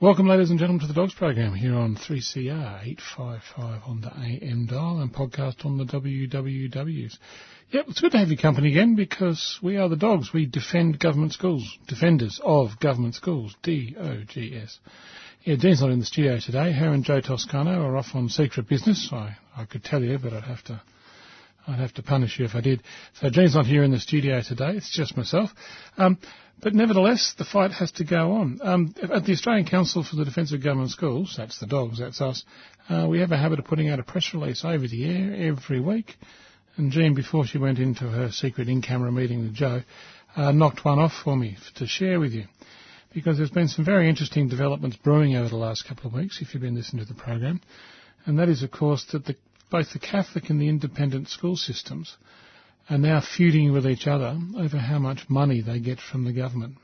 Welcome, ladies and gentlemen, to the DOGS program here on 3CR, 855 on the AM dial and podcast on the WWWs. Yep, it's good to have your company again because we are the DOGS. We defend government schools, defenders of government schools, DOGS. Yeah, Dean's not in the studio today. Her and Joe Toscano are off on secret business. I could tell you, but I'd have to punish you if I did. So Jean's not here in the studio today. It's just myself. But nevertheless, the fight has to go on. At the Australian Council for the Defence of Government Schools, that's the DOGS, that's us, we have a habit of putting out a press release over the air every week. And Jean, before she went into her secret in-camera meeting with Joe, knocked one off for me to share with you. Because there's been some very interesting developments brewing over the last couple of weeks, if you've been listening to the program. And that is, of course, that both the Catholic and the independent school systems are now feuding with each other over how much money they get from the government.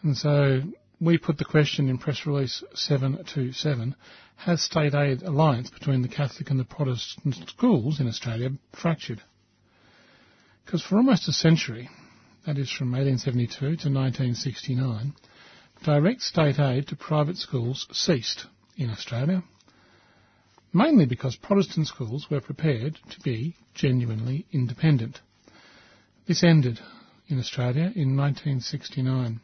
And so we put the question in press release 727, has state aid alliance between the Catholic and the Protestant schools in Australia fractured? Because for almost a century, that is from 1872 to 1969, direct state aid to private schools ceased in Australia, mainly because Protestant schools were prepared to be genuinely independent. This ended in Australia in 1969.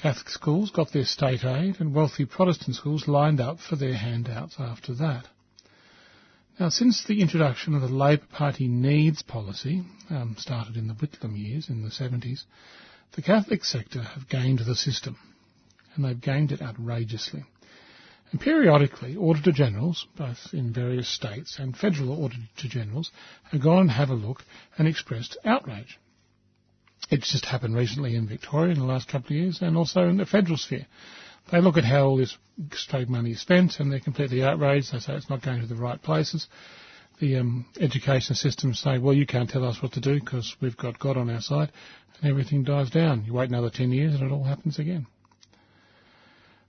Catholic schools got their state aid and wealthy Protestant schools lined up for their handouts after that. Now, since the introduction of the Labor Party needs policy, started in the Whitlam years in the 70s, the Catholic sector have gained the system, and they've gained it outrageously. And periodically, Auditor Generals, both in various states and federal Auditor Generals, have gone and had a look and expressed outrage. It's just happened recently in Victoria in the last couple of years and also in the federal sphere. They look at how all this state money is spent and they're completely outraged. They say it's not going to the right places. The education systems say, well, you can't tell us what to do because we've got God on our side, and everything dies down. You wait another 10 years and it all happens again.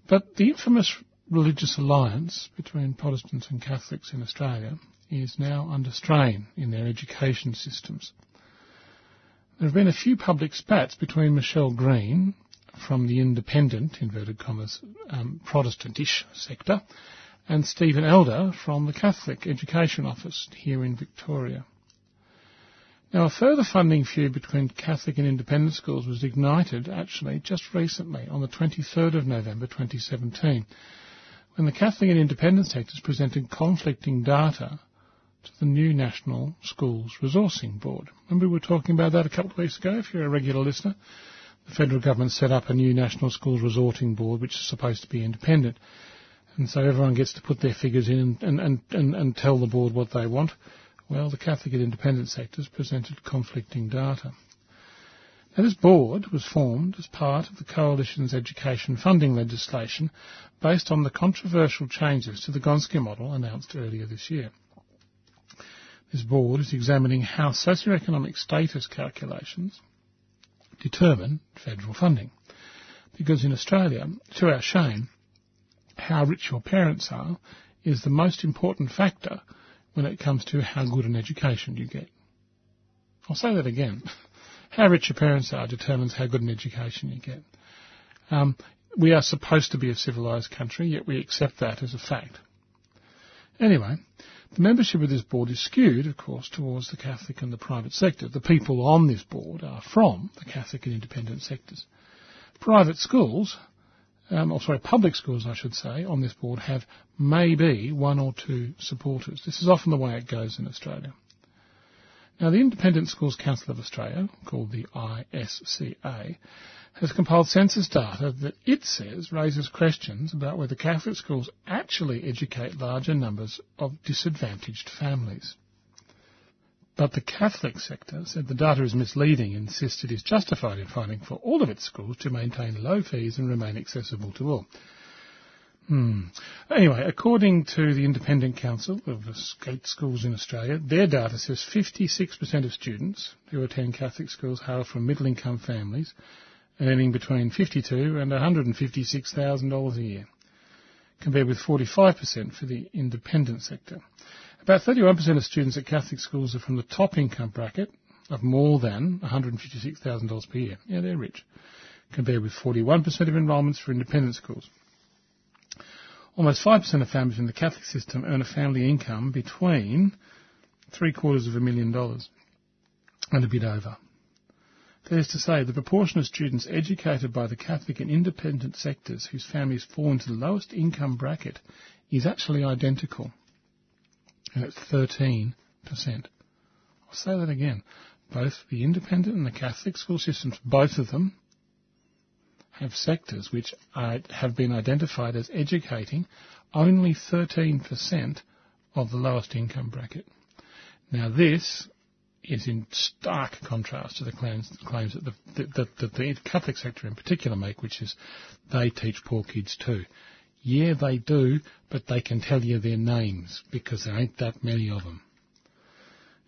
But the infamous religious alliance between Protestants and Catholics in Australia is now under strain in their education systems. There have been a few public spats between Michelle Green from the independent, inverted commas, Protestantish sector, and Stephen Elder from the Catholic Education Office here in Victoria. Now, a further funding feud between Catholic and independent schools was ignited, actually, just recently, on the 23rd of November 2017, when the Catholic and independent sectors presented conflicting data to the new National Schools Resourcing Board. Remember we were talking about that a couple of weeks ago, if you're a regular listener. The federal government set up a new National Schools Resourcing Board, which is supposed to be independent. And so everyone gets to put their figures in and tell the board what they want. Well, the Catholic and independent sectors presented conflicting data. Now, this board was formed as part of the Coalition's education funding legislation based on the controversial changes to the Gonski model announced earlier this year. This board is examining how socioeconomic status calculations determine federal funding. Because in Australia, to our shame, how rich your parents are is the most important factor when it comes to how good an education you get. I'll say that again. How rich your parents are determines how good an education you get. We are supposed to be a civilised country, yet we accept that as a fact. Anyway, the membership of this board is skewed, of course, towards the Catholic and the private sector. The people on this board are from the Catholic and independent sectors. Private schools, public schools, I should say, on this board have maybe one or two supporters. This is often the way it goes in Australia. Now, the Independent Schools Council of Australia, called the ISCA, has compiled census data that it says raises questions about whether Catholic schools actually educate larger numbers of disadvantaged families. But the Catholic sector said the data is misleading, insists it is justified in finding for all of its schools to maintain low fees and remain accessible to all. Anyway, according to the Independent Council of State Schools in Australia, their data says 56% of students who attend Catholic schools hail from middle-income families, earning between $52,000 and $156,000 a year, compared with 45% for the independent sector. About 31% of students at Catholic schools are from the top income bracket of more than $156,000 per year. Yeah, they're rich, compared with 41% of enrolments for independent schools. Almost 5% of families in the Catholic system earn a family income between $750,000 and a bit over. That is to say, the proportion of students educated by the Catholic and independent sectors whose families fall into the lowest income bracket is actually identical, and it's 13%. I'll say that again. Both the independent and the Catholic school systems, both of them, have sectors which have been identified as educating only 13% of the lowest income bracket. Now, this is in stark contrast to the claims that the Catholic sector in particular make, which is they teach poor kids too. Yeah, they do, but they can tell you their names because there ain't that many of them.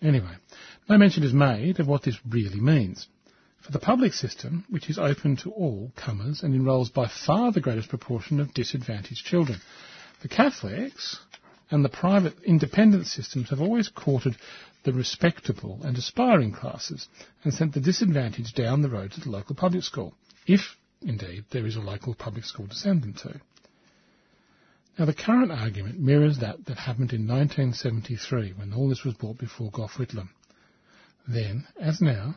Anyway, no mention is made of what this really means. For the public system, which is open to all comers and enrolls by far the greatest proportion of disadvantaged children, the Catholics and the private independent systems have always courted the respectable and aspiring classes and sent the disadvantaged down the road to the local public school, if, indeed, there is a local public school to send them to. Now, the current argument mirrors that happened in 1973 when all this was brought before Gough Whitlam. Then, as now,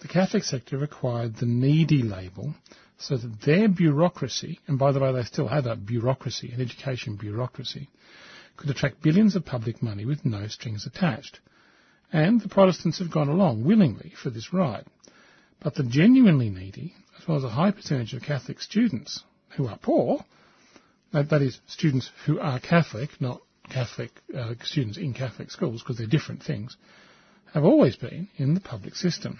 the Catholic sector acquired the needy label so that their bureaucracy, and by the way they still have a bureaucracy, an education bureaucracy, could attract billions of public money with no strings attached. And the Protestants have gone along willingly for this ride. But the genuinely needy, as well as a high percentage of Catholic students who are poor, that is, students who are Catholic, not Catholic students in Catholic schools because they're different things, have always been in the public system.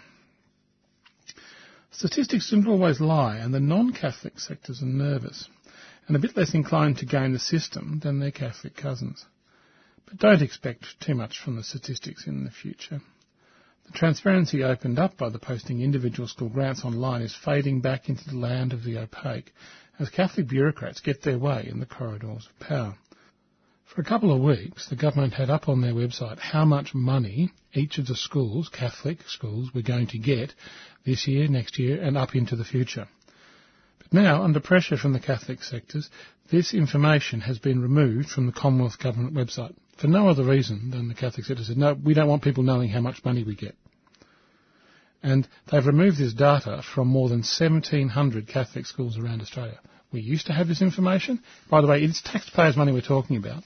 Statistics don't always lie, and the non-Catholic sectors are nervous and a bit less inclined to game the system than their Catholic cousins. But don't expect too much from the statistics in the future. The transparency opened up by the posting individual school grants online is fading back into the land of the opaque as Catholic bureaucrats get their way in the corridors of power. For a couple of weeks, the government had up on their website how much money each of the schools, Catholic schools, were going to get this year, next year, and up into the future. But now, under pressure from the Catholic sectors, this information has been removed from the Commonwealth Government website for no other reason than the Catholic sector said, no, we don't want people knowing how much money we get. And they've removed this data from more than 1,700 Catholic schools around Australia. We used to have this information. By the way, it's taxpayers' money we're talking about.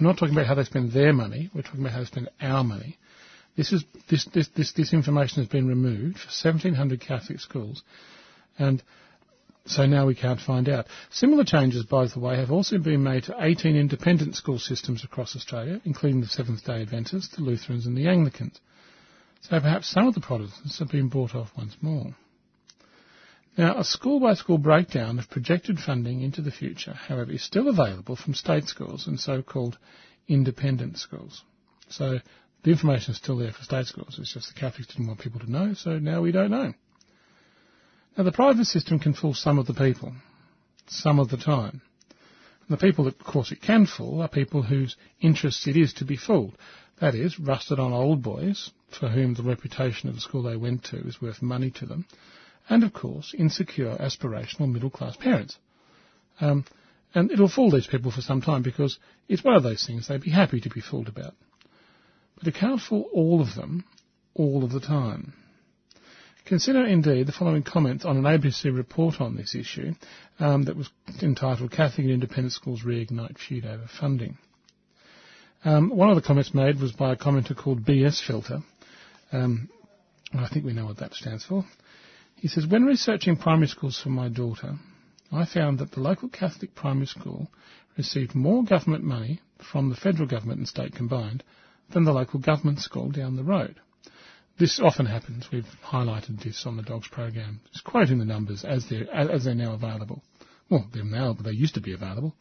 We're not talking about how they spend their money. We're talking about how they spend our money. This information has been removed for 1,700 Catholic schools, and so now we can't find out. Similar changes, by the way, have also been made to 18 independent school systems across Australia, including the Seventh-day Adventists, the Lutherans and the Anglicans. So perhaps some of the Protestants have been bought off once more. Now, a school-by-school breakdown of projected funding into the future, however, is still available from state schools and so-called independent schools. So the information is still there for state schools. It's just the Catholics didn't want people to know, so now we don't know. Now, the private system can fool some of the people, some of the time. And the people that, of course, it can fool are people whose interests it is to be fooled. That is, rusted-on old boys for whom the reputation of the school they went to is worth money to them, and, of course, insecure, aspirational middle-class parents. And it'll fool these people for some time because it's one of those things they'd be happy to be fooled about. But account for all of them all of the time. Consider indeed the following comment on an ABC report on this issue that was entitled Catholic and Independent Schools Reignite Feud Over Funding. One of the comments made was by a commenter called BS Filter. I think we know what that stands for. He says, when researching primary schools for my daughter, I found that the local Catholic primary school received more government money from the federal government and state combined than the local government school down the road. This often happens. We've highlighted this on the DOGS program. It's quoting the numbers as they're now available. Well, they're now, but they used to be available.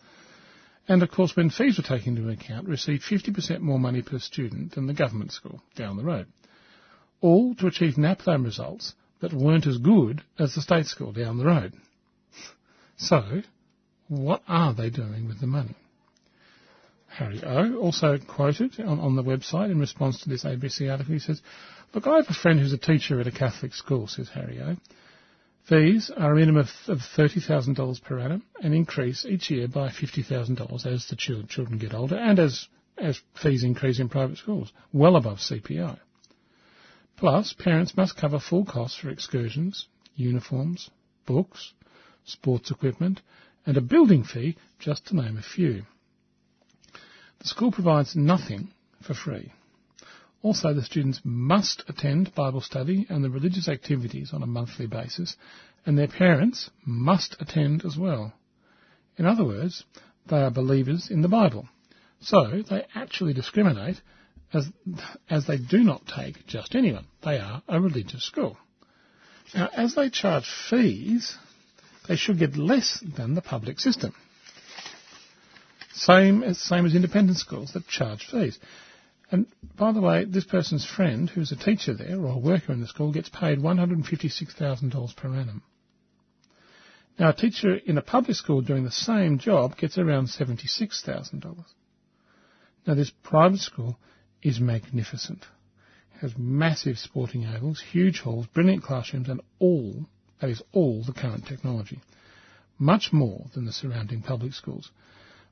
And, of course, when fees were taken into account, received 50% more money per student than the government school down the road, all to achieve NAPLAN results that weren't as good as the state school down the road. So, what are they doing with the money? Harry O, also quoted on the website in response to this ABC article, he says, look, I have a friend who's a teacher at a Catholic school, says Harry O. Fees are a minimum of $30,000 per annum and increase each year by $50,000 as the children get older and as fees increase in private schools, well above CPI. Plus, parents must cover full costs for excursions, uniforms, books, sports equipment, and a building fee, just to name a few. The school provides nothing for free. Also, the students must attend Bible study and the religious activities on a monthly basis, and their parents must attend as well. In other words, they are believers in the Bible. So, they actually discriminate as they do not take just anyone. They are a religious school. Now, as they charge fees, they should get less than the public system. Same as independent schools that charge fees. And, by the way, this person's friend, who's a teacher there or a worker in the school, gets paid $156,000 per annum. Now, a teacher in a public school doing the same job gets around $76,000. Now, this private school is magnificent. It has massive sporting ovals, huge halls, brilliant classrooms, and all the current technology. Much more than the surrounding public schools.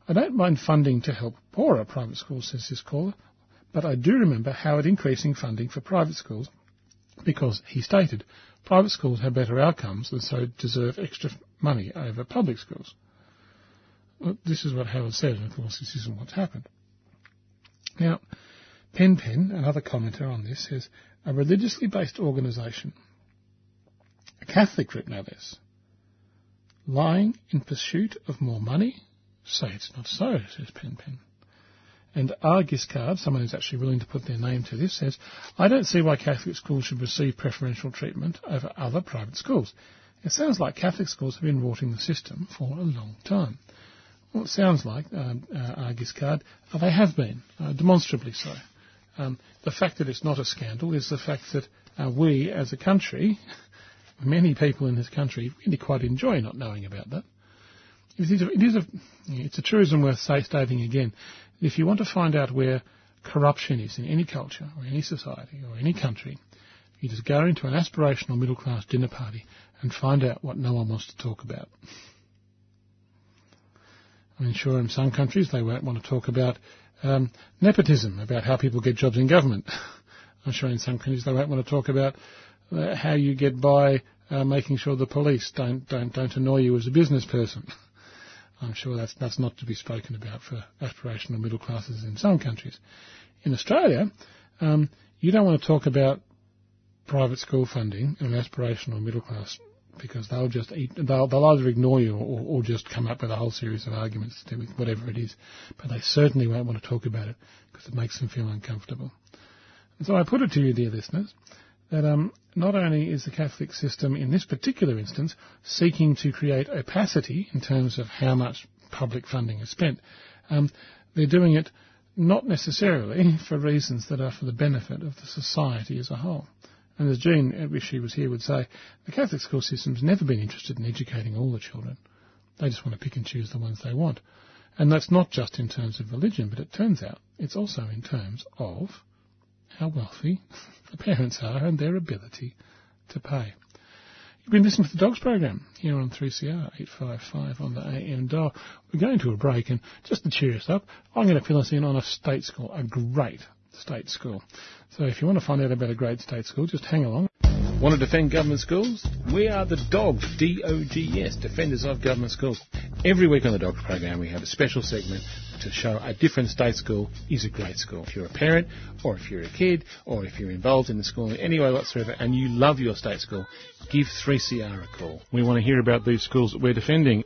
I don't mind funding to help poorer private schools, says this caller, but I do remember Howard increasing funding for private schools because, he stated, private schools have better outcomes and so deserve extra money over public schools. Well, this is what Howard said, and of course this isn't what's happened. Now, Pen, another commenter on this, says, a religiously based organisation, a Catholic group no less, lying in pursuit of more money? Say it's not so, says Pen. And R. Giscard, someone who's actually willing to put their name to this, says, I don't see why Catholic schools should receive preferential treatment over other private schools. It sounds like Catholic schools have been rorting the system for a long time. Well, it sounds like, R. Giscard, they have been, demonstrably so. The fact that it's not a scandal is the fact that we, as a country, many people in this country, really quite enjoy not knowing about that. It's a truism worth stating again. If you want to find out where corruption is in any culture or any society or any country, you just go into an aspirational middle-class dinner party and find out what no one wants to talk about. I mean, sure, in some countries they won't want to talk about nepotism, about how people get jobs in government. I'm sure in some countries they won't want to talk about how you get by making sure the police don't annoy you as a business person. I'm sure that's not to be spoken about for aspirational middle classes in some countries. In Australia, you don't want to talk about private school funding and aspirational middle class because they'll either ignore you or just come up with a whole series of arguments, whatever it is. But they certainly won't want to talk about it because it makes them feel uncomfortable. And so I put it to you, dear listeners, that not only is the Catholic system in this particular instance seeking to create opacity in terms of how much public funding is spent, they're doing it not necessarily for reasons that are for the benefit of the society as a whole. And as Jean, I wish she was here, would say, the Catholic school system's never been interested in educating all the children. They just want to pick and choose the ones they want. And that's not just in terms of religion, but it turns out it's also in terms of how wealthy the parents are and their ability to pay. You've been listening to the DOGS program here on 3CR 855 on the AM dial. We're going to a break, and just to cheer us up, I'm going to fill us in on a state school, a great state school. So if you want to find out about a great state school, just hang along. Want to defend government schools? We are the DOGS, D-O-G-S, Defenders of Government Schools. Every week on the DOGS program we have a special segment to show a different state school is a great school. If you're a parent, or if you're a kid, or if you're involved in the school in any way whatsoever and you love your state school, give 3CR a call. We want to hear about these schools that we're defending.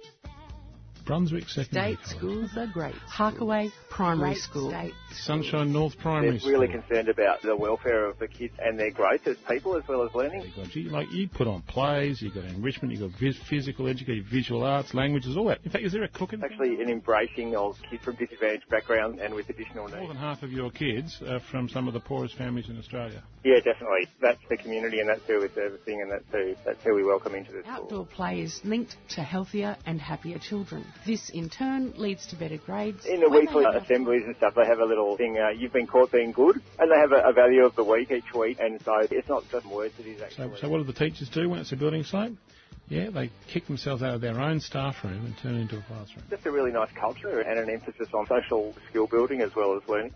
Brunswick Secondary College. State schools are great. Harkaway Primary School. Sunshine North Primary School. They're really concerned about the welfare of the kids and their growth as people as well as learning. You put on plays, you've got enrichment, you've got physical education, visual arts, languages, all that. In fact, is there a cooking? Actually, an embracing of kids from disadvantaged backgrounds and with additional needs. More than half of your kids are from some of the poorest families in Australia. Yeah, definitely. That's the community and that's who we're servicing and that's who we welcome into the school. Outdoor play is linked to healthier and happier children. This, in turn, leads to better grades. In the weekly assemblies and stuff, they have a little thing, you've been caught being good, and they have a value of the week each week, and so it's not just words, it is actually... So what do the teachers do when it's a building site? Yeah, they kick themselves out of their own staff room and turn it into a classroom. Just a really nice culture and an emphasis on social skill building as well as learning.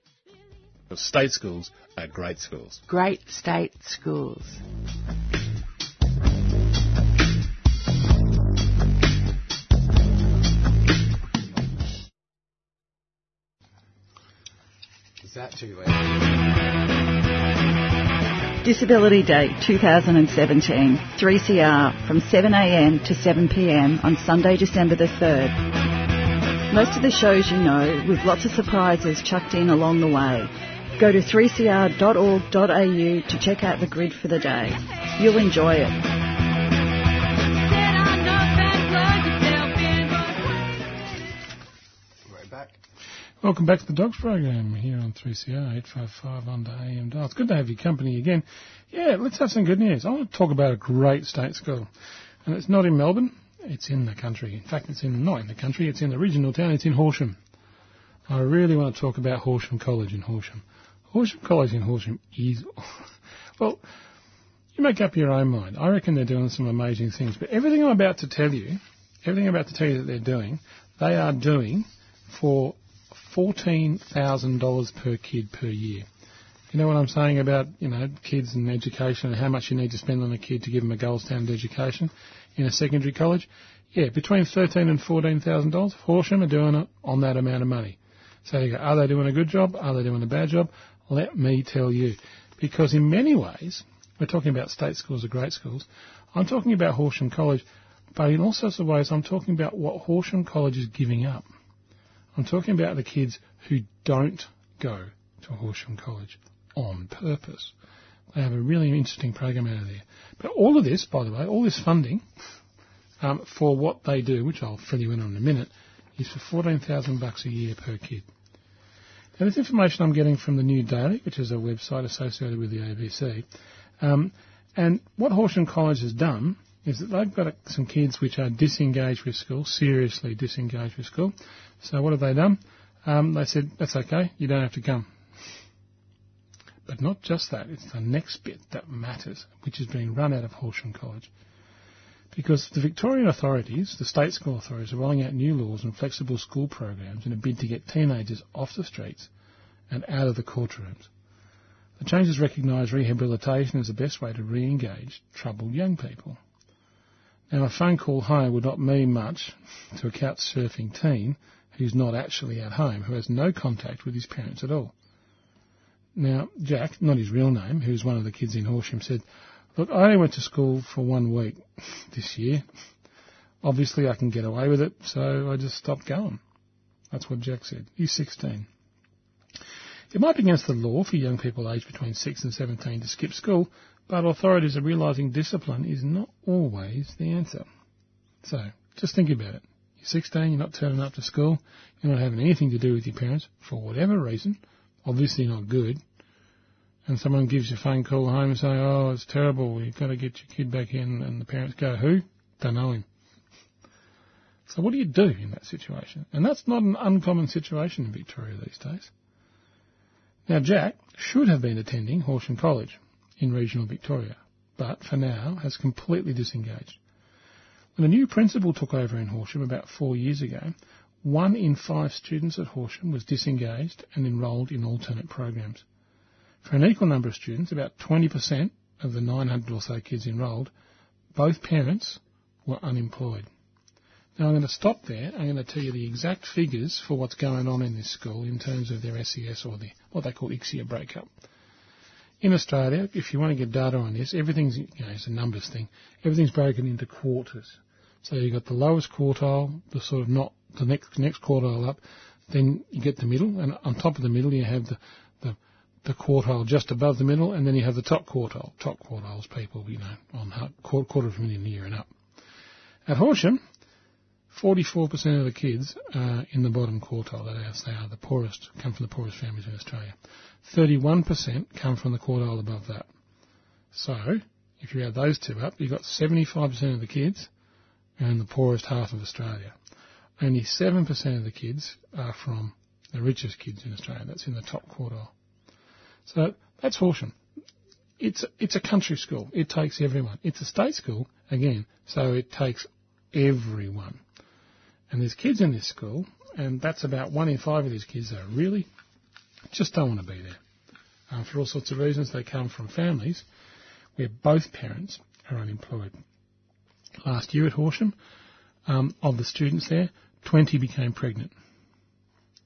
State schools are great schools. Great state schools. Is that too late? Disability Day 2017. 3CR from 7am to 7pm on Sunday, December the 3rd. Most of the shows you know, with lots of surprises chucked in along the way. Go to 3cr.org.au to check out the grid for the day. You'll enjoy it. We're back. Welcome back to the DOGS program here on 3CR 855 on the AM dial. It's good to have your company again. Yeah, let's have some good news. I want to talk about a great state school. And it's not in Melbourne, it's in the country. In fact, it's in the regional town, it's in Horsham. I really want to talk about Horsham College in Horsham. Horsham College in Horsham is, well, you make up your own mind. I reckon they're doing some amazing things. But everything I'm about to tell you that they're doing, they are doing for $14,000 per kid per year. You know what I'm saying about, kids and education and how much you need to spend on a kid to give them a gold standard education in a secondary college? Yeah, between $13,000 and $14,000. Horsham are doing it on that amount of money. So you go, are they doing a good job? Are they doing a bad job? Let me tell you. Because in many ways, we're talking about state schools or great schools. I'm talking about Horsham College, but in all sorts of ways, I'm talking about what Horsham College is giving up. I'm talking about the kids who don't go to Horsham College on purpose. They have a really interesting program out of there. But all of this, by the way, all this funding for what they do, which I'll fill you in on in a minute, is for $14,000 a year per kid. Now, this information I'm getting from the New Daily, which is a website associated with the ABC. And what Horsham College has done is that they've got some kids which are disengaged with school, seriously disengaged with school. So what have they done? They said, that's okay, you don't have to come. But not just that, it's the next bit that matters, which is being run out of Horsham College. Because the Victorian authorities, the state school authorities, are rolling out new laws and flexible school programs in a bid to get teenagers off the streets and out of the courtrooms. The changes recognise rehabilitation as the best way to re-engage troubled young people. Now, a phone call home would not mean much to a couch-surfing teen who's not actually at home, who has no contact with his parents at all. Now, Jack, not his real name, who's one of the kids in Horsham, said, look, I only went to school for 1 week this year. Obviously, I can get away with it, so I just stopped going. That's what Jack said. He's 16. It might be against the law for young people aged between 6 and 17 to skip school, but authorities are realising discipline is not always the answer. So just think about it. You're 16, you're not turning up to school, you're not having anything to do with your parents for whatever reason, obviously not good, and someone gives you a phone call home and say, oh, it's terrible, you've got to get your kid back in, and the parents go, who? Don't know him. So what do you do in that situation? And that's not an uncommon situation in Victoria these days. Now, Jack should have been attending Horsham College in regional Victoria, but for now has completely disengaged. When a new principal took over in Horsham about 4 years ago, 1 in 5 students at Horsham was disengaged and enrolled in alternate programs. For an equal number of students, about 20% of the 900 or so kids enrolled, both parents were unemployed. Now, I'm going to stop there. I'm going to tell you the exact figures for what's going on in this school in terms of their SES or what they call ICSEA breakup. In Australia, if you want to get data on this, everything's, it's a numbers thing. Everything's broken into quarters. So you've got the lowest quartile, the sort of not the next quartile up, then you get the middle, and on top of the middle you have the quartile just above the middle, and then you have the top quartile. Top quartiles people, on quarter of a million a year and up. At Horsham, 44% of the kids are in the bottom quartile. That is, they are the poorest, come from the poorest families in Australia. 31% come from the quartile above that. So, if you add those two up, you've got 75% of the kids are in the poorest half of Australia. Only 7% of the kids are from the richest kids in Australia. That's in the top quartile. So, that's Horsham. It's a country school. It takes everyone. It's a state school, again, so it takes everyone. And there's kids in this school, and that's about 1 in 5 of these kids that really just don't want to be there. For all sorts of reasons, they come from families where both parents are unemployed. Last year at Horsham, of the students there, 20 became pregnant.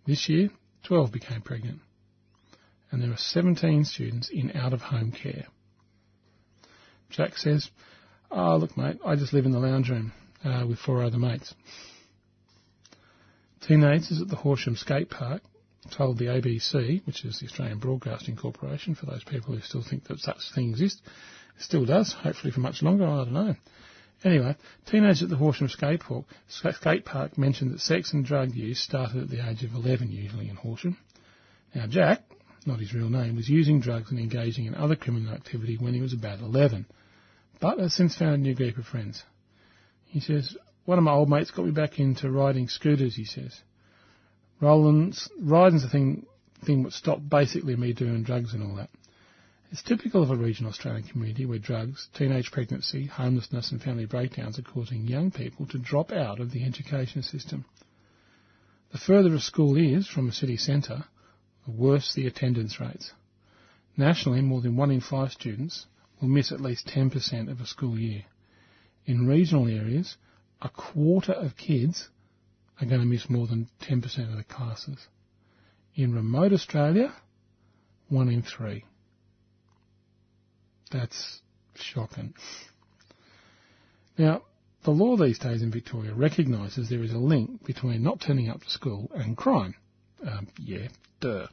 This year, 12 became pregnant. And there are 17 students in out-of-home care. Jack says, oh, look, mate, I just live in the lounge room with 4 other mates. Teenagers at the Horsham skate park told the ABC, which is the Australian Broadcasting Corporation, for those people who still think that such thing exists, it still does, hopefully for much longer, I don't know. Anyway, teenagers at the Horsham skate park mentioned that sex and drug use started at the age of 11, usually in Horsham. Now Jack, not his real name, was using drugs and engaging in other criminal activity when he was about 11, but has since found a new group of friends. He says, one of my old mates got me back into riding scooters, he says. Riding's the thing that stopped basically me doing drugs and all that. It's typical of a regional Australian community where drugs, teenage pregnancy, homelessness and family breakdowns are causing young people to drop out of the education system. The further a school is from a city centre, the worse the attendance rates. Nationally, more than 1 in 5 students will miss at least 10% of a school year. In regional areas, a quarter of kids are going to miss more than 10% of the classes. In remote Australia, 1 in 3. That's shocking. Now, the law these days in Victoria recognises there is a link between not turning up to school and crime. If you're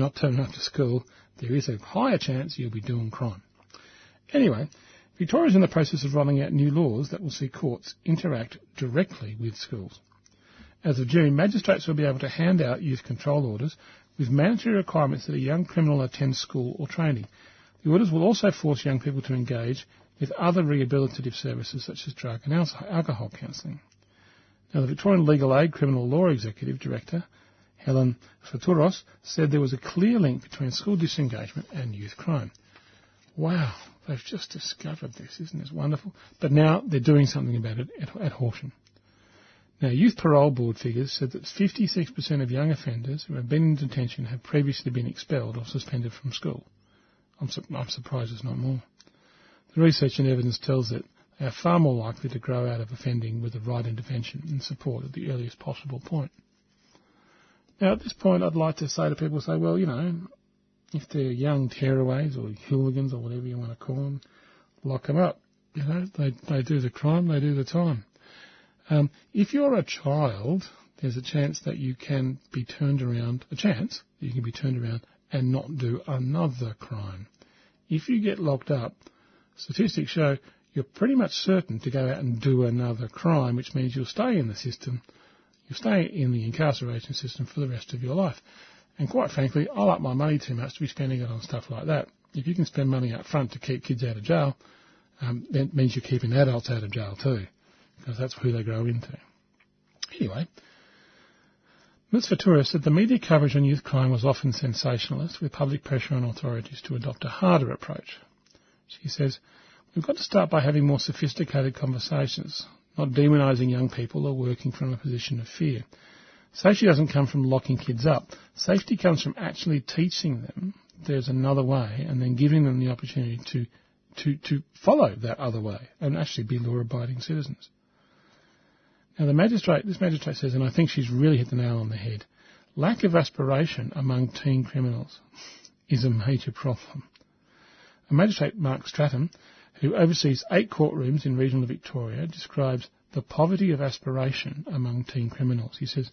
not turning up to school, there is a higher chance you'll be doing crime. Anyway, Victoria is in the process of rolling out new laws that will see courts interact directly with schools. As of June, magistrates will be able to hand out youth control orders with mandatory requirements that a young criminal attend school or training. The orders will also force young people to engage with other rehabilitative services such as drug and alcohol counselling. Now, the Victorian Legal Aid Criminal Law Executive Director, Helen Fatouros, said there was a clear link between school disengagement and youth crime. Wow, they've just discovered this, isn't this wonderful? But now they're doing something about it at Horsham. Now, Youth Parole Board figures said that 56% of young offenders who have been in detention have previously been expelled or suspended from school. I'm surprised it's not more. The research and evidence tells that they are far more likely to grow out of offending with the right intervention and support at the earliest possible point. Now, at this point, I'd like to say to people, well, if they're young tearaways or hooligans or whatever you want to call them, lock them up. They do the crime, they do the time. If you're a child, there's a chance that you can be turned around, and not do another crime. If you get locked up, statistics show you're pretty much certain to go out and do another crime, which means you'll stay in the system. You'll stay in the incarceration system for the rest of your life. And quite frankly, I like my money too much to be spending it on stuff like that. If you can spend money up front to keep kids out of jail, that means you're keeping adults out of jail too, because that's who they grow into. Anyway, Ms Fatura said the media coverage on youth crime was often sensationalist, with public pressure on authorities to adopt a harder approach. She says, we've got to start by having more sophisticated conversations, not demonising young people or working from a position of fear. Safety doesn't come from locking kids up. Safety comes from actually teaching them there's another way, and then giving them the opportunity to follow that other way and actually be law-abiding citizens. Now, this magistrate says, and I think she's really hit the nail on the head, lack of aspiration among teen criminals is a major problem. A magistrate, Mark Stratton, who oversees 8 courtrooms in regional Victoria, describes the poverty of aspiration among teen criminals. He says,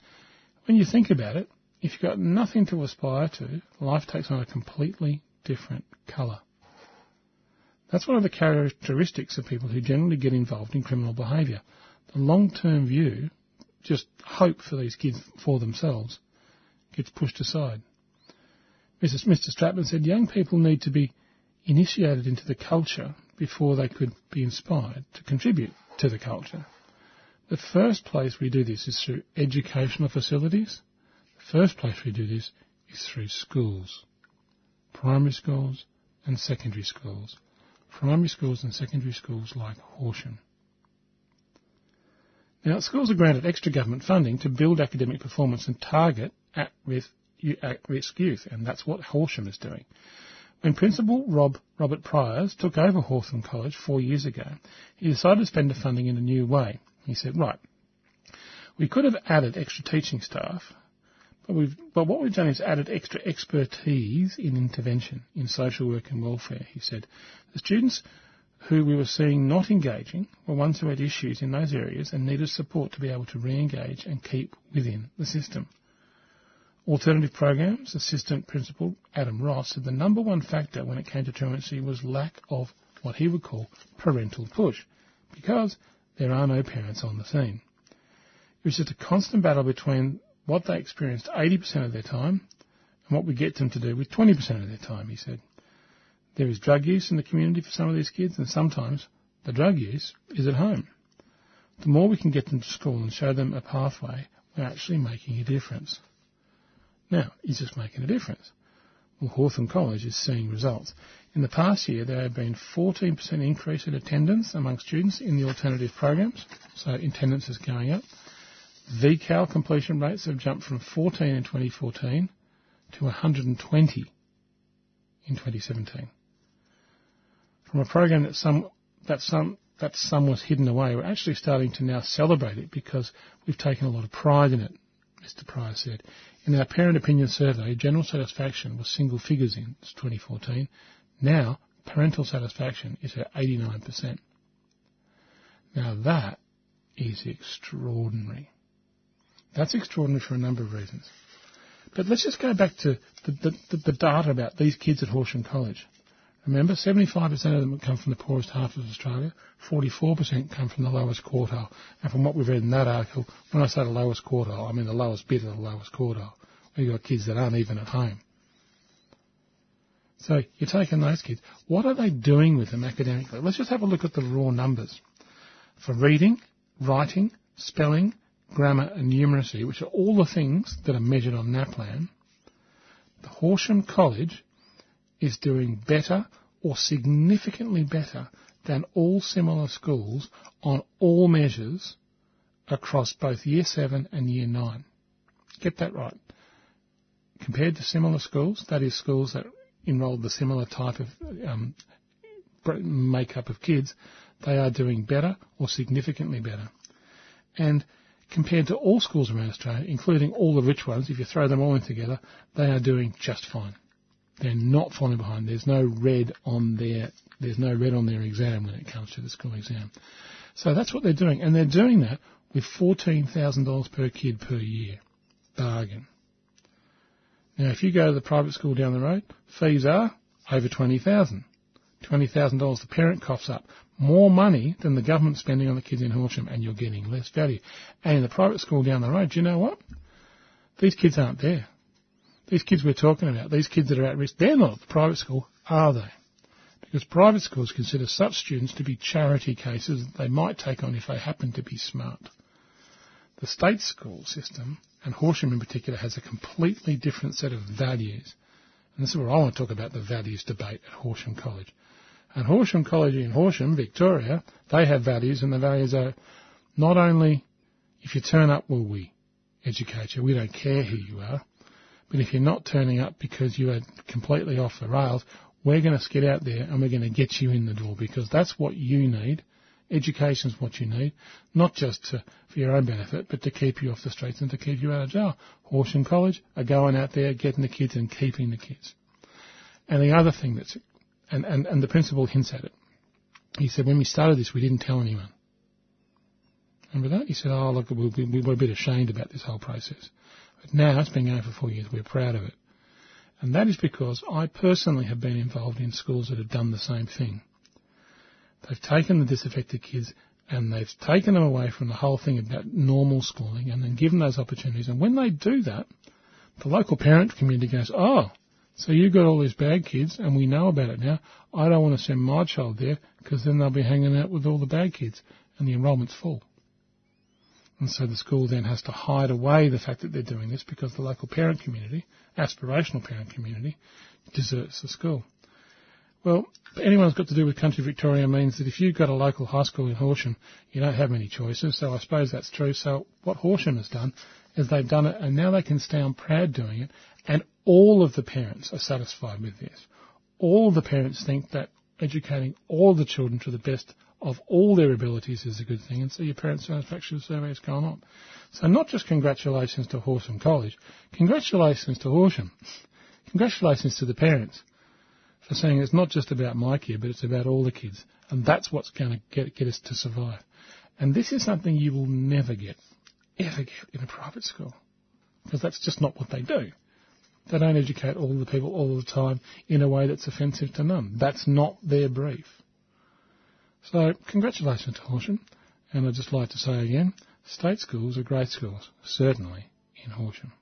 when you think about it, if you've got nothing to aspire to, life takes on a completely different colour. That's one of the characteristics of people who generally get involved in criminal behaviour. The long-term view, just hope for these kids for themselves, gets pushed aside. Mr Stratman said young people need to be initiated into the culture before they could be inspired to contribute to the culture. The first place we do this is through educational facilities. The first place we do this is through schools, primary schools and secondary schools. Primary schools and secondary schools like Horsham. Now, schools are granted extra government funding to build academic performance and target at-risk youth, and that's what Horsham is doing. When Principal Robert Pryors took over Horsham College 4 years ago, he decided to spend the funding in a new way. He said, right, we could have added extra teaching staff, but what we've done is added extra expertise in intervention, in social work and welfare, he said. The students who we were seeing not engaging were ones who had issues in those areas and needed support to be able to re-engage and keep within the system. Alternative programs, Assistant Principal Adam Ross said the number one factor when it came to truancy was lack of what he would call parental push, because there are no parents on the scene. It was just a constant battle between what they experienced 80% of their time and what we get them to do with 20% of their time, he said. There is drug use in the community for some of these kids, and sometimes the drug use is at home. The more we can get them to school and show them a pathway, we're actually making a difference. Now, is this making a difference? Well, Horsham College is seeing results. In the past year, there have been 14% increase in attendance among students in the alternative programs, so attendance is going up. VCAL completion rates have jumped from 14 in 2014 to 120 in 2017. From a program that some was hidden away, we're actually starting to now celebrate it because we've taken a lot of pride in it, Mr Pryor said. In our parent opinion survey, general satisfaction was single figures in 2014. Now, parental satisfaction is at 89%. Now that is extraordinary. That's extraordinary for a number of reasons. But let's just go back to the data about these kids at Horsham College. Remember, 75% of them come from the poorest half of Australia, 44% come from the lowest quartile. And from what we've read in that article, when I say the lowest quartile, I mean the lowest bit of the lowest quartile. We've got kids that aren't even at home. So you're taking those kids. What are they doing with them academically? Let's just have a look at the raw numbers. For reading, writing, spelling, grammar and numeracy, which are all the things that are measured on NAPLAN, the Horsham College is doing better or significantly better than all similar schools on all measures across both Year 7 and Year 9. Get that right. Compared to similar schools, that is schools that enrolled the similar type of makeup of kids, they are doing better or significantly better. And compared to all schools around Australia, including all the rich ones, if you throw them all in together, they are doing just fine. They're not falling behind. There's no red on their exam when it comes to the school exam. So that's what they're doing, and they're doing that with $14,000 per kid per year. Bargain. Now, if you go to the private school down the road, fees are over $20,000. $20,000 the parent coughs up. More money than the government spending on the kids in Horsham, and you're getting less value. And in the private school down the road, do you know what? These kids aren't there. These kids we're talking about, these kids that are at risk, they're not at the private school, are they? Because private schools consider such students to be charity cases that they might take on if they happen to be smart. The state school system, and Horsham in particular, has a completely different set of values. And this is where I want to talk about the values debate at Horsham College. And Horsham College in Horsham, Victoria, they have values, and the values are not only if you turn up, will we educate you, we don't care who you are, but if you're not turning up because you are completely off the rails, we're going to get out there and we're going to get you in the door, because that's what you need. Education's what you need, not just for your own benefit, but to keep you off the streets and to keep you out of jail. Horsham College are going out there, getting the kids and keeping the kids. And the other thing that's, and the principal hints at it. He said, when we started this, we didn't tell anyone. Remember that? He said, oh, look, we were a bit ashamed about this whole process. But now it's been going for 4 years. We're proud of it. And that is because I personally have been involved in schools that have done the same thing. They've taken the disaffected kids and they've taken them away from the whole thing about normal schooling and then given those opportunities. And when they do that, the local parent community goes, oh, so you've got all these bad kids and we know about it now. I don't want to send my child there because then they'll be hanging out with all the bad kids and the enrollment's full. And so the school then has to hide away the fact that they're doing this because the local parent community, aspirational parent community, deserts the school. Well, anyone's got to do with country Victoria means that if you've got a local high school in Horsham, you don't have many choices, so I suppose that's true. So what Horsham has done is they've done it, and now they can stand proud doing it, and all of the parents are satisfied with this. All the parents think that educating all the children to the best of all their abilities is a good thing, and so your parent satisfaction survey is going on. So not just congratulations to Horsham College, congratulations to Horsham, congratulations to the parents for saying it's not just about my kid, but it's about all the kids, and that's what's going to get us to survive. And this is something you will never get, ever get in a private school, because that's just not what they do. They don't educate all the people all the time in a way that's offensive to none. That's not their brief. So, congratulations to Horsham, and I'd just like to say again, state schools are great schools, certainly in Horsham.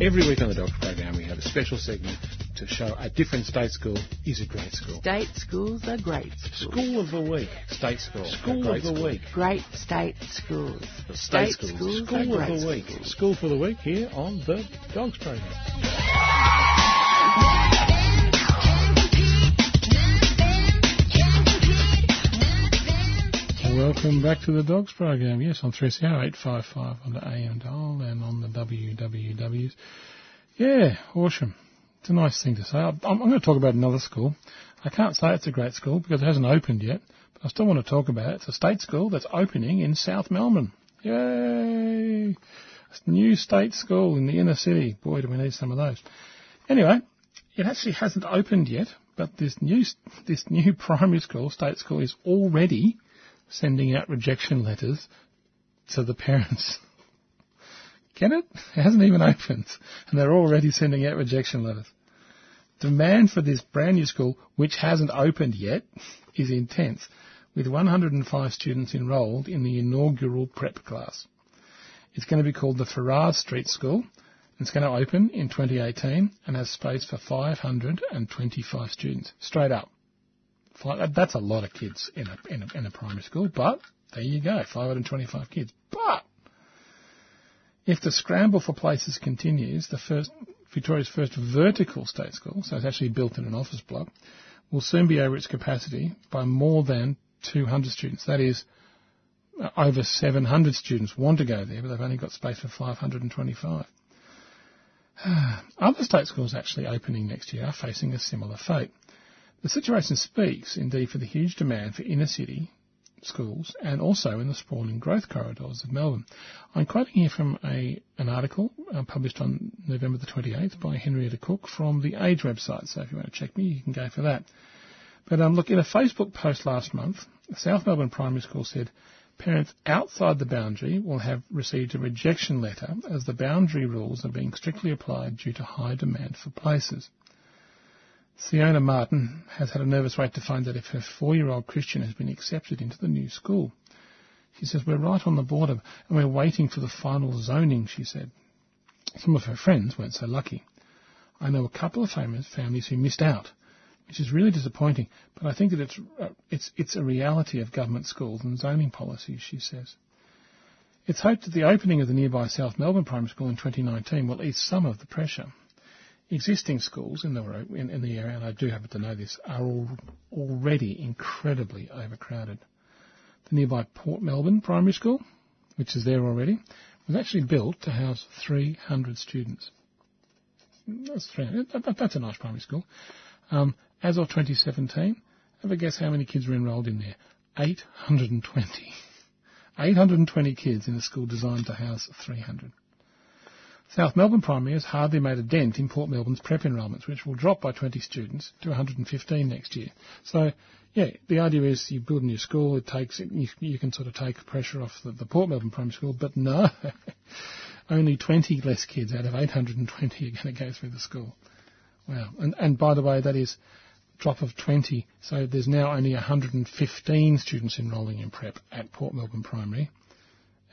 Every week on the DOGS program, we have a special segment to show a different state school is a great school. State schools are great schools. School of the week. State schools. School of the week. Great state schools. State schools. School of the week. School for the week here on the DOGS program. Welcome back to the DOGS program. Yes, on 3CR 855 on the AM dial and on the WWWs. Yeah, Horsham. It's a nice thing to say. I'm going to talk about another school. I can't say it's a great school because it hasn't opened yet, but I still want to talk about it. It's a state school that's opening in South Melbourne. Yay! It's a new state school in the inner city. Boy, do we need some of those. Anyway, it actually hasn't opened yet, but this new primary school, state school, is already sending out rejection letters to the parents. Get it? It hasn't even opened, and they're already sending out rejection letters. Demand for this brand new school, which hasn't opened yet, is intense, with 105 students enrolled in the inaugural prep class. It's going to be called the Ferrars Street School. It's going to open in 2018 and has space for 525 students, straight up. That's a lot of kids in a primary school, but there you go, 525 kids. But if the scramble for places continues, Victoria's first vertical state school, so it's actually built in an office block, will soon be over its capacity by more than 200 students. That is, over 700 students want to go there, but they've only got space for 525. Other state schools actually opening next year are facing a similar fate. The situation speaks, indeed, for the huge demand for inner-city schools and also in the sprawling growth corridors of Melbourne. I'm quoting here from an article published on November the 28th by Henrietta Cook from the Age website, so if you want to check me, you can go for that. But look, in a Facebook post last month, South Melbourne Primary School said, Parents outside the boundary will have received a rejection letter as the boundary rules are being strictly applied due to high demand for places. Siona Martin has had a nervous wait to find out if her 4-year-old Christian has been accepted into the new school. She says, "We're right on the border and we're waiting for the final zoning," she said. Some of her friends weren't so lucky. "I know a couple of families who missed out, which is really disappointing, but I think that it's a reality of government schools and zoning policies," she says. It's hoped that the opening of the nearby South Melbourne Primary School in 2019 will ease some of the pressure. Existing schools in the area, and I do happen to know this, are already incredibly overcrowded. The nearby Port Melbourne Primary School, which is there already, was actually built to house 300 students. That's a nice primary school. As of 2017, have a guess how many kids were enrolled in there? 820. 820 kids in a school designed to house 300. South Melbourne Primary has hardly made a dent in Port Melbourne's prep enrolments, which will drop by 20 students to 115 next year. So, yeah, the idea is you build a new school, you can sort of take pressure off the Port Melbourne Primary School, but no, only 20 less kids out of 820 are going to go through the school. Wow. And by the way, that is drop of 20, so there's now only 115 students enrolling in prep at Port Melbourne Primary.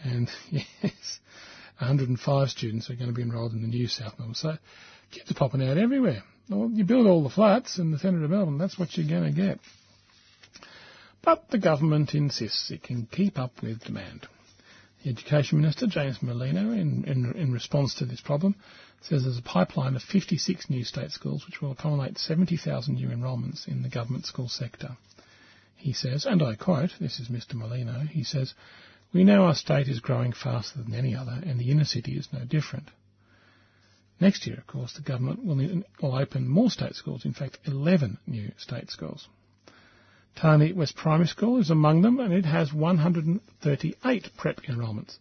And, yes, 105 students are going to be enrolled in the new South Melbourne. So kids are popping out everywhere. Well, you build all the flats in the centre of Melbourne, that's what you're going to get. But the government insists it can keep up with demand. The Education Minister, James Molino, in response to this problem, says there's a pipeline of 56 new state schools which will accommodate 70,000 new enrolments in the government school sector. He says, and I quote, this is Mr Molino, he says, "We know our state is growing faster than any other and the inner city is no different." Next year, of course, the government will open more state schools, in fact 11 new state schools. Tarneit West Primary School is among them, and it has 138 prep enrolments.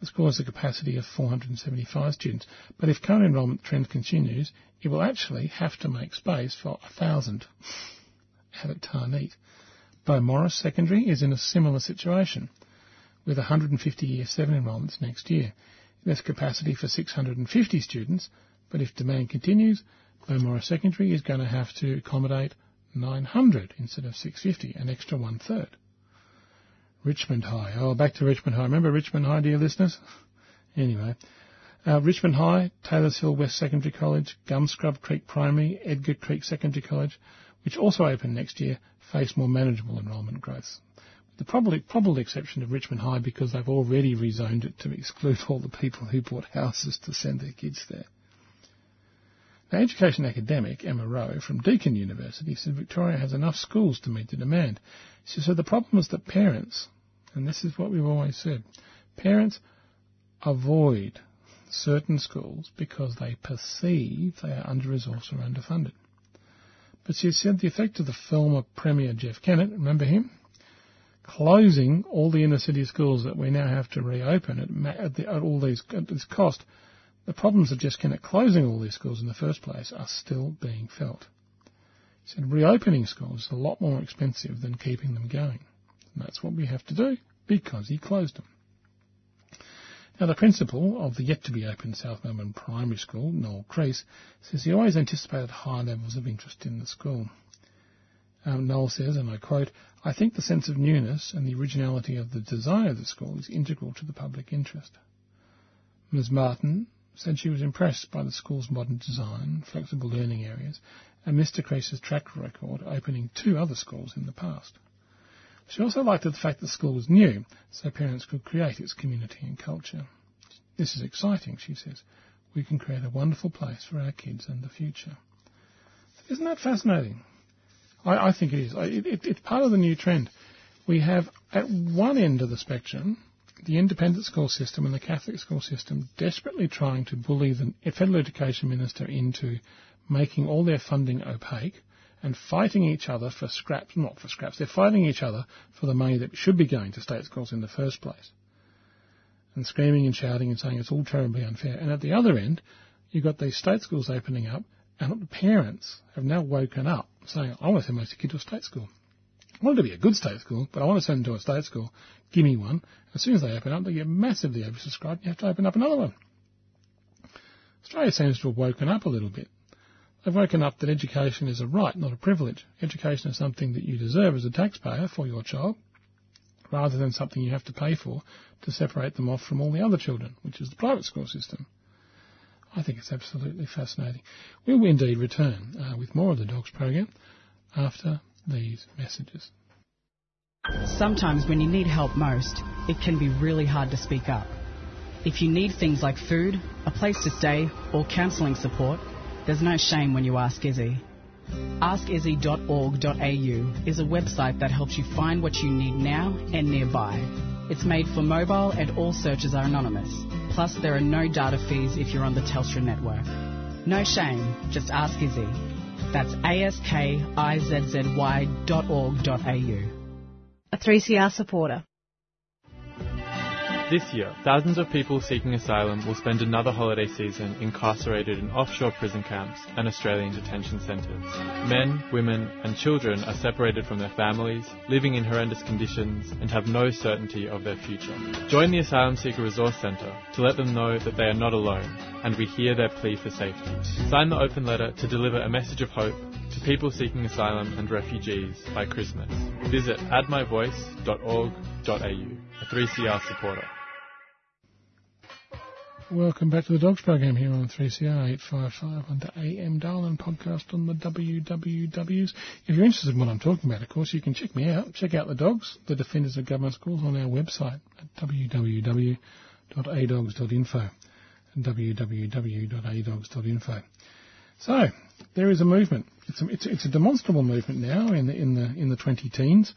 The school has a capacity of 475 students, but if current enrolment trend continues, it will actually have to make space for 1,000 out at Tarneit. Gonmora Secondary is in a similar situation, with 150 Year 7 enrolments next year. It has capacity for 650 students, but if demand continues, Gonmora Secondary is going to have to accommodate 900 instead of 650, an extra 1/3. Richmond High. Oh, back to Richmond High. Remember Richmond High, dear listeners? Anyway, Richmond High, Taylors Hill West Secondary College, Gumscrub Creek Primary, Edgar Creek Secondary College, which also open next year, face more manageable enrolment growth. The probable exception of Richmond High, because they've already rezoned it to exclude all the people who bought houses to send their kids there. Now, education academic Emma Rowe from Deakin University said Victoria has enough schools to meet the demand. She said the problem is that parents, and this is what we've always said, parents avoid certain schools because they perceive they are under-resourced or underfunded. But she said the effect of the former Premier Jeff Kennett, remember him, closing all the inner-city schools that we now have to reopen at this cost. The problems of just closing all these schools in the first place are still being felt. He said reopening schools is a lot more expensive than keeping them going. And that's what we have to do because he closed them. Now, the principal of the yet-to-be-opened South Melbourne Primary School, Noel Crease, says he always anticipated high levels of interest in the school. Noel says, and I quote, "I think the sense of newness and the originality of the design of the school is integral to the public interest." Ms Martin said she was impressed by the school's modern design, flexible learning areas, and Mr Crease's track record opening 2 other schools in the past. She also liked the fact that the school was new, so parents could create its community and culture. "This is exciting," she says. "We can create a wonderful place for our kids and the future." Isn't that fascinating? I think it is. It's part of the new trend. We have, at one end of the spectrum, the independent school system and the Catholic school system desperately trying to bully the Federal Education Minister into making all their funding opaque and fighting each other for scraps, not for scraps, they're fighting each other for the money that should be going to state schools in the first place, and screaming and shouting and saying it's all terribly unfair. And at the other end, you've got these state schools opening up, and the parents have now woken up saying, "I want to send my kid to a state school." I want it to be a good state school, but I want to send them to a state school. Give me one. As soon as they open up, they get massively oversubscribed and you have to open up another one. Australia seems to have woken up a little bit. They've woken up that education is a right, not a privilege. Education is something that you deserve as a taxpayer for your child, rather than something you have to pay for to separate them off from all the other children, which is the private school system. I think it's absolutely fascinating. We will indeed return with more of the DOGS program after these messages. Sometimes when you need help most, it can be really hard to speak up. If you need things like food, a place to stay, or counselling support, there's no shame when you ask Izzy. AskIzzy.org.au is a website that helps you find what you need now and nearby. It's made for mobile and all searches are anonymous. Plus, there are no data fees if you're on the Telstra network. No shame, just ask Izzy. That's AskIzzy.org.au. A 3CR supporter. This year, thousands of people seeking asylum will spend another holiday season incarcerated in offshore prison camps and Australian detention centres. Men, women and children are separated from their families, living in horrendous conditions and have no certainty of their future. Join the Asylum Seeker Resource Centre to let them know that they are not alone and we hear their plea for safety. Sign the open letter to deliver a message of hope to people seeking asylum and refugees by Christmas. Visit addmyvoice.org.au. A 3CR supporter. Welcome back to the DOGS program here on 3CR 855 on the AM dial and podcast on the wwws. If you're interested in what I'm talking about, of course, you can check me out. Check out the DOGS, the Defenders of Government Schools, on our website at www.adogs.info and www.adogs.info. So there is a movement. It's a demonstrable movement now in the 20-teens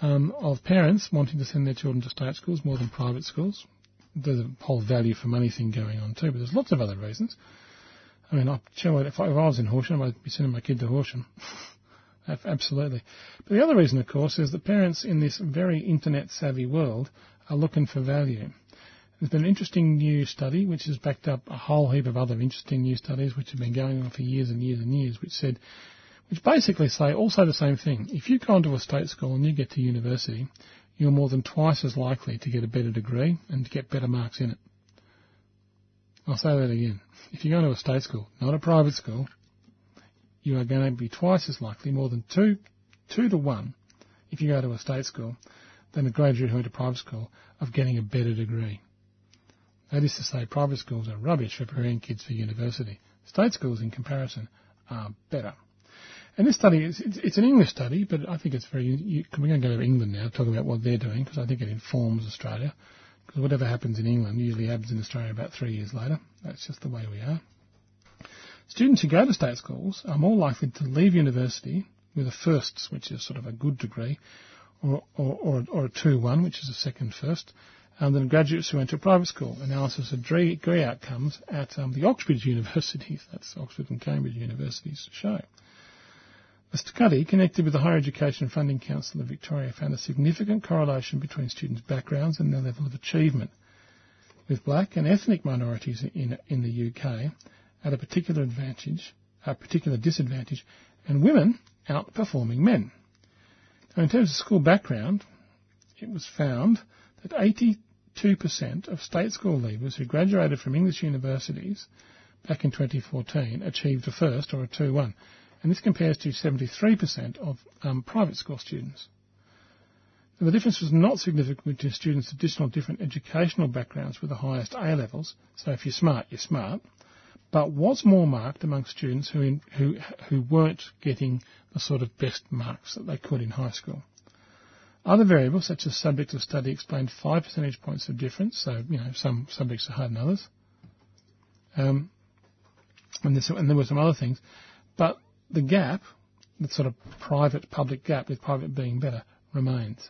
of parents wanting to send their children to state schools more than private schools. There's a whole value for money thing going on too, but there's lots of other reasons. I mean, if I was in Horsham, I'd be sending my kid to Horsham. Absolutely. But the other reason, of course, is that parents in this very internet-savvy world are looking for value. There's been an interesting new study, which has backed up a whole heap of other interesting new studies, which have been going on for years and years and years, which basically say also the same thing. If you go into a state school and you get to university, you're more than twice as likely to get a better degree and to get better marks in it. I'll say that again. If you go to a state school, not a private school, you are going to be twice as likely, more than two to one, if you go to a state school, than a graduate who went to private school, of getting a better degree. That is to say, private schools are rubbish for preparing kids for university. State schools, in comparison, are better. And this study, it's an English study, but I think it's we're going to go to England now, talk about what they're doing, because I think it informs Australia, because whatever happens in England usually happens in Australia about 3 years later. That's just the way we are. Students who go to state schools are more likely to leave university with a firsts, which is sort of a good degree, or a 2-1, which is a second first, than graduates who went to a private school. Analysis of degree outcomes at the Oxford universities, that's Oxford and Cambridge universities, show. A study connected with the Higher Education Funding Council of Victoria found a significant correlation between students' backgrounds and their level of achievement, with black and ethnic minorities in the UK at a particular disadvantage, and women outperforming men. Now, in terms of school background, it was found that 82% of state school leavers who graduated from English universities back in 2014 achieved a first or a 2-1. And this compares to 73% of private school students. Now, the difference was not significant to students' additional different educational backgrounds with the highest A levels, so if you're smart, you're smart, but was more marked among students who weren't getting the sort of best marks that they could in high school. Other variables, such as subjects of study, explained 5 percentage points of difference, so, you know, some subjects are harder than others. And there were some other things, but the gap, the sort of private-public gap, with private being better, remains.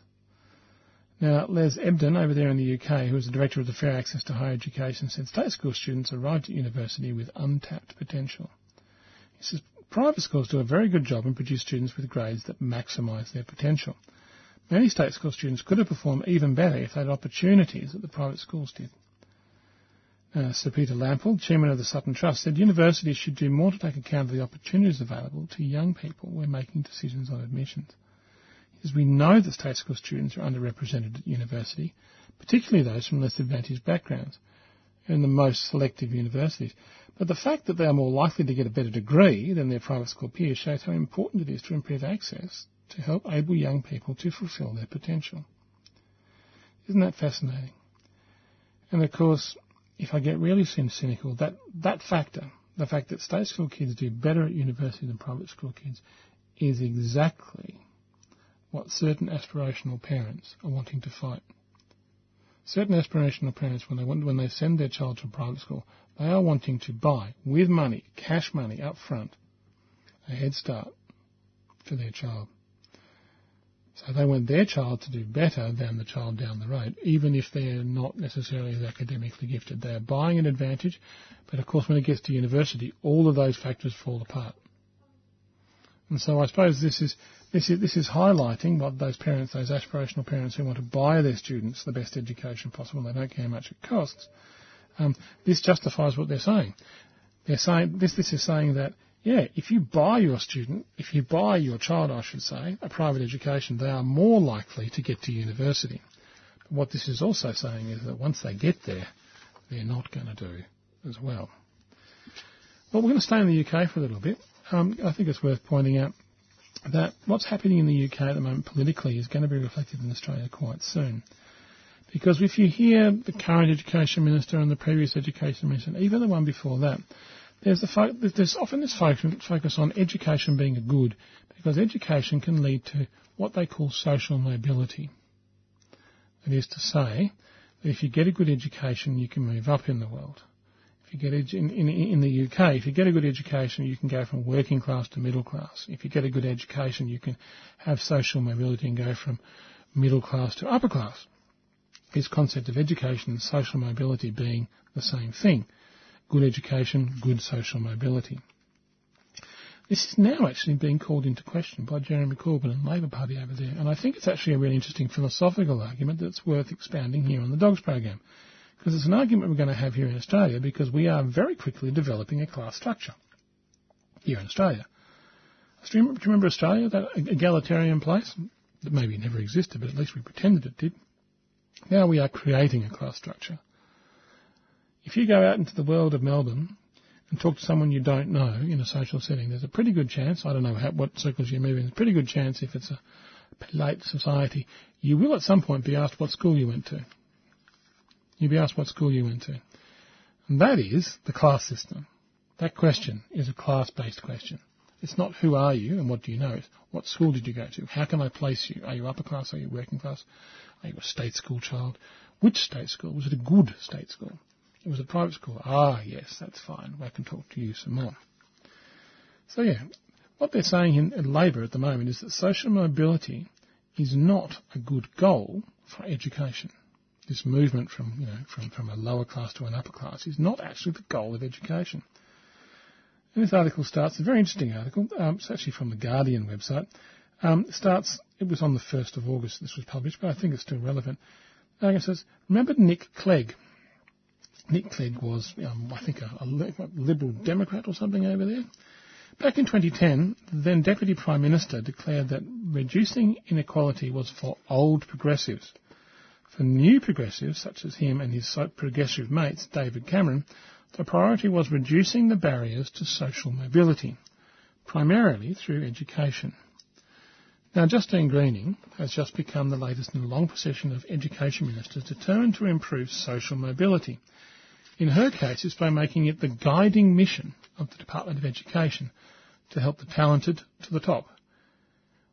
Now, Les Ebden, over there in the UK, who is the director of the Fair Access to Higher Education, said state school students arrived at university with untapped potential. He says private schools do a very good job and produce students with grades that maximise their potential. Many state school students could have performed even better if they had opportunities that the private schools did. Sir Peter Lample, chairman of the Sutton Trust, said universities should do more to take account of the opportunities available to young people when making decisions on admissions. He is we know that state school students are underrepresented at university, particularly those from less advantaged backgrounds and the most selective universities. But the fact that they are more likely to get a better degree than their private school peers shows how important it is to improve access to help able young people to fulfil their potential. Isn't that fascinating? And of course, if I get really cynical, that factor, the fact that state school kids do better at university than private school kids, is exactly what certain aspirational parents are wanting to fight. Certain aspirational parents, when they send their child to a private school, they are wanting to buy, with money, cash money up front, a head start for their child. So they want their child to do better than the child down the road, even if they're not necessarily as academically gifted. They are buying an advantage, but of course when it gets to university, all of those factors fall apart. And so I suppose this is highlighting what those aspirational parents who want to buy their students the best education possible, they don't care how much it costs, this justifies what they're saying. They're saying this is saying that, yeah, if you buy your child, I should say, a private education, they are more likely to get to university. But what this is also saying is that once they get there, they're not going to do as well. Well, we're going to stay in the UK for a little bit. I think it's worth pointing out that what's happening in the UK at the moment politically is going to be reflected in Australia quite soon. Because if you hear the current Education Minister and the previous Education Minister, and even the one before that, there's often this focus on education being a good, because education can lead to what they call social mobility. That is to say, that if you get a good education, you can move up in the world. If you get in the UK, if you get a good education, you can go from working class to middle class. If you get a good education, you can have social mobility and go from middle class to upper class. This concept of education and social mobility being the same thing. Good education, good social mobility. This is now actually being called into question by Jeremy Corbyn and the Labor Party over there, and I think it's actually a really interesting philosophical argument that's worth expounding here on the DOGS program, because it's an argument we're going to have here in Australia, because we are very quickly developing a class structure here in Australia. Do you remember Australia, that egalitarian place? That maybe never existed, but at least we pretended it did. Now we are creating a class structure. If you go out into the world of Melbourne and talk to someone you don't know in a social setting, there's a pretty good chance, I don't know what circles you move in, there's a pretty good chance if it's a polite society, you will at some point be asked what school you went to. You'll be asked what school you went to. And that is the class system. That question is a class-based question. It's not who are you and what do you know. It's what school did you go to? How can I place you? Are you upper class? Are you working class? Are you a state school child? Which state school? Was it a good state school? It was a private school. Ah, yes, that's fine. I can talk to you some more. So, yeah, what they're saying in Labor at the moment is that social mobility is not a good goal for education. This movement from a lower class to an upper class is not actually the goal of education. And this article starts, a very interesting article, it's actually from the Guardian website, it was on the 1st of August this was published, but I think it's still relevant. And it says, remember Nick Clegg? Nick Clegg was, I think, a Liberal Democrat or something over there. Back in 2010, the then Deputy Prime Minister declared that reducing inequality was for old progressives. For new progressives, such as him and his progressive mates, David Cameron, the priority was reducing the barriers to social mobility, primarily through education. Now, Justine Greening has just become the latest in a long procession of education ministers determined to improve social mobility. In her case, it's by making it the guiding mission of the Department of Education to help the talented to the top.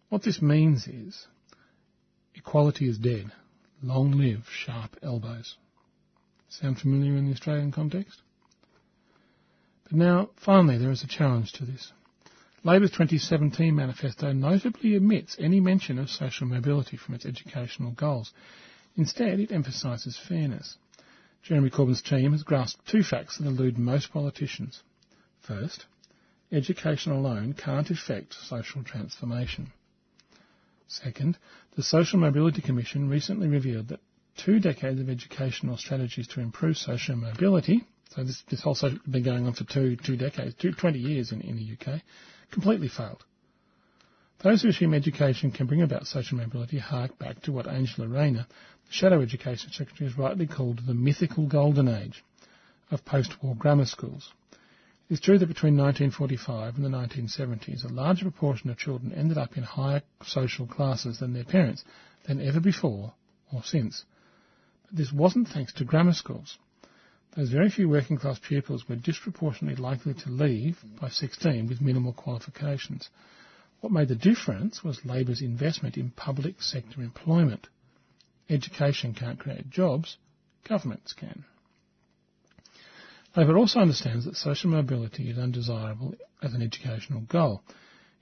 What this means is equality is dead. Long live sharp elbows. Sound familiar in the Australian context? But now, finally, there is a challenge to this. Labor's 2017 manifesto notably omits any mention of social mobility from its educational goals. Instead, it emphasises fairness. Jeremy Corbyn's team has grasped two facts that elude most politicians. First, education alone can't effect social transformation. Second, the Social Mobility Commission recently revealed that 2 decades of educational strategies to improve social mobility, so this whole social has been going on for 20 years in the UK, completely failed. Those who assume education can bring about social mobility hark back to what Angela Rayner, the Shadow Education Secretary, has rightly called the mythical golden age of post-war grammar schools. It's true that between 1945 and the 1970s, a larger proportion of children ended up in higher social classes than their parents than ever before or since. But this wasn't thanks to grammar schools. Those very few working-class pupils were disproportionately likely to leave by 16 with minimal qualifications. What made the difference was Labor's investment in public sector employment. Education can't create jobs, governments can. Labor also understands that social mobility is undesirable as an educational goal.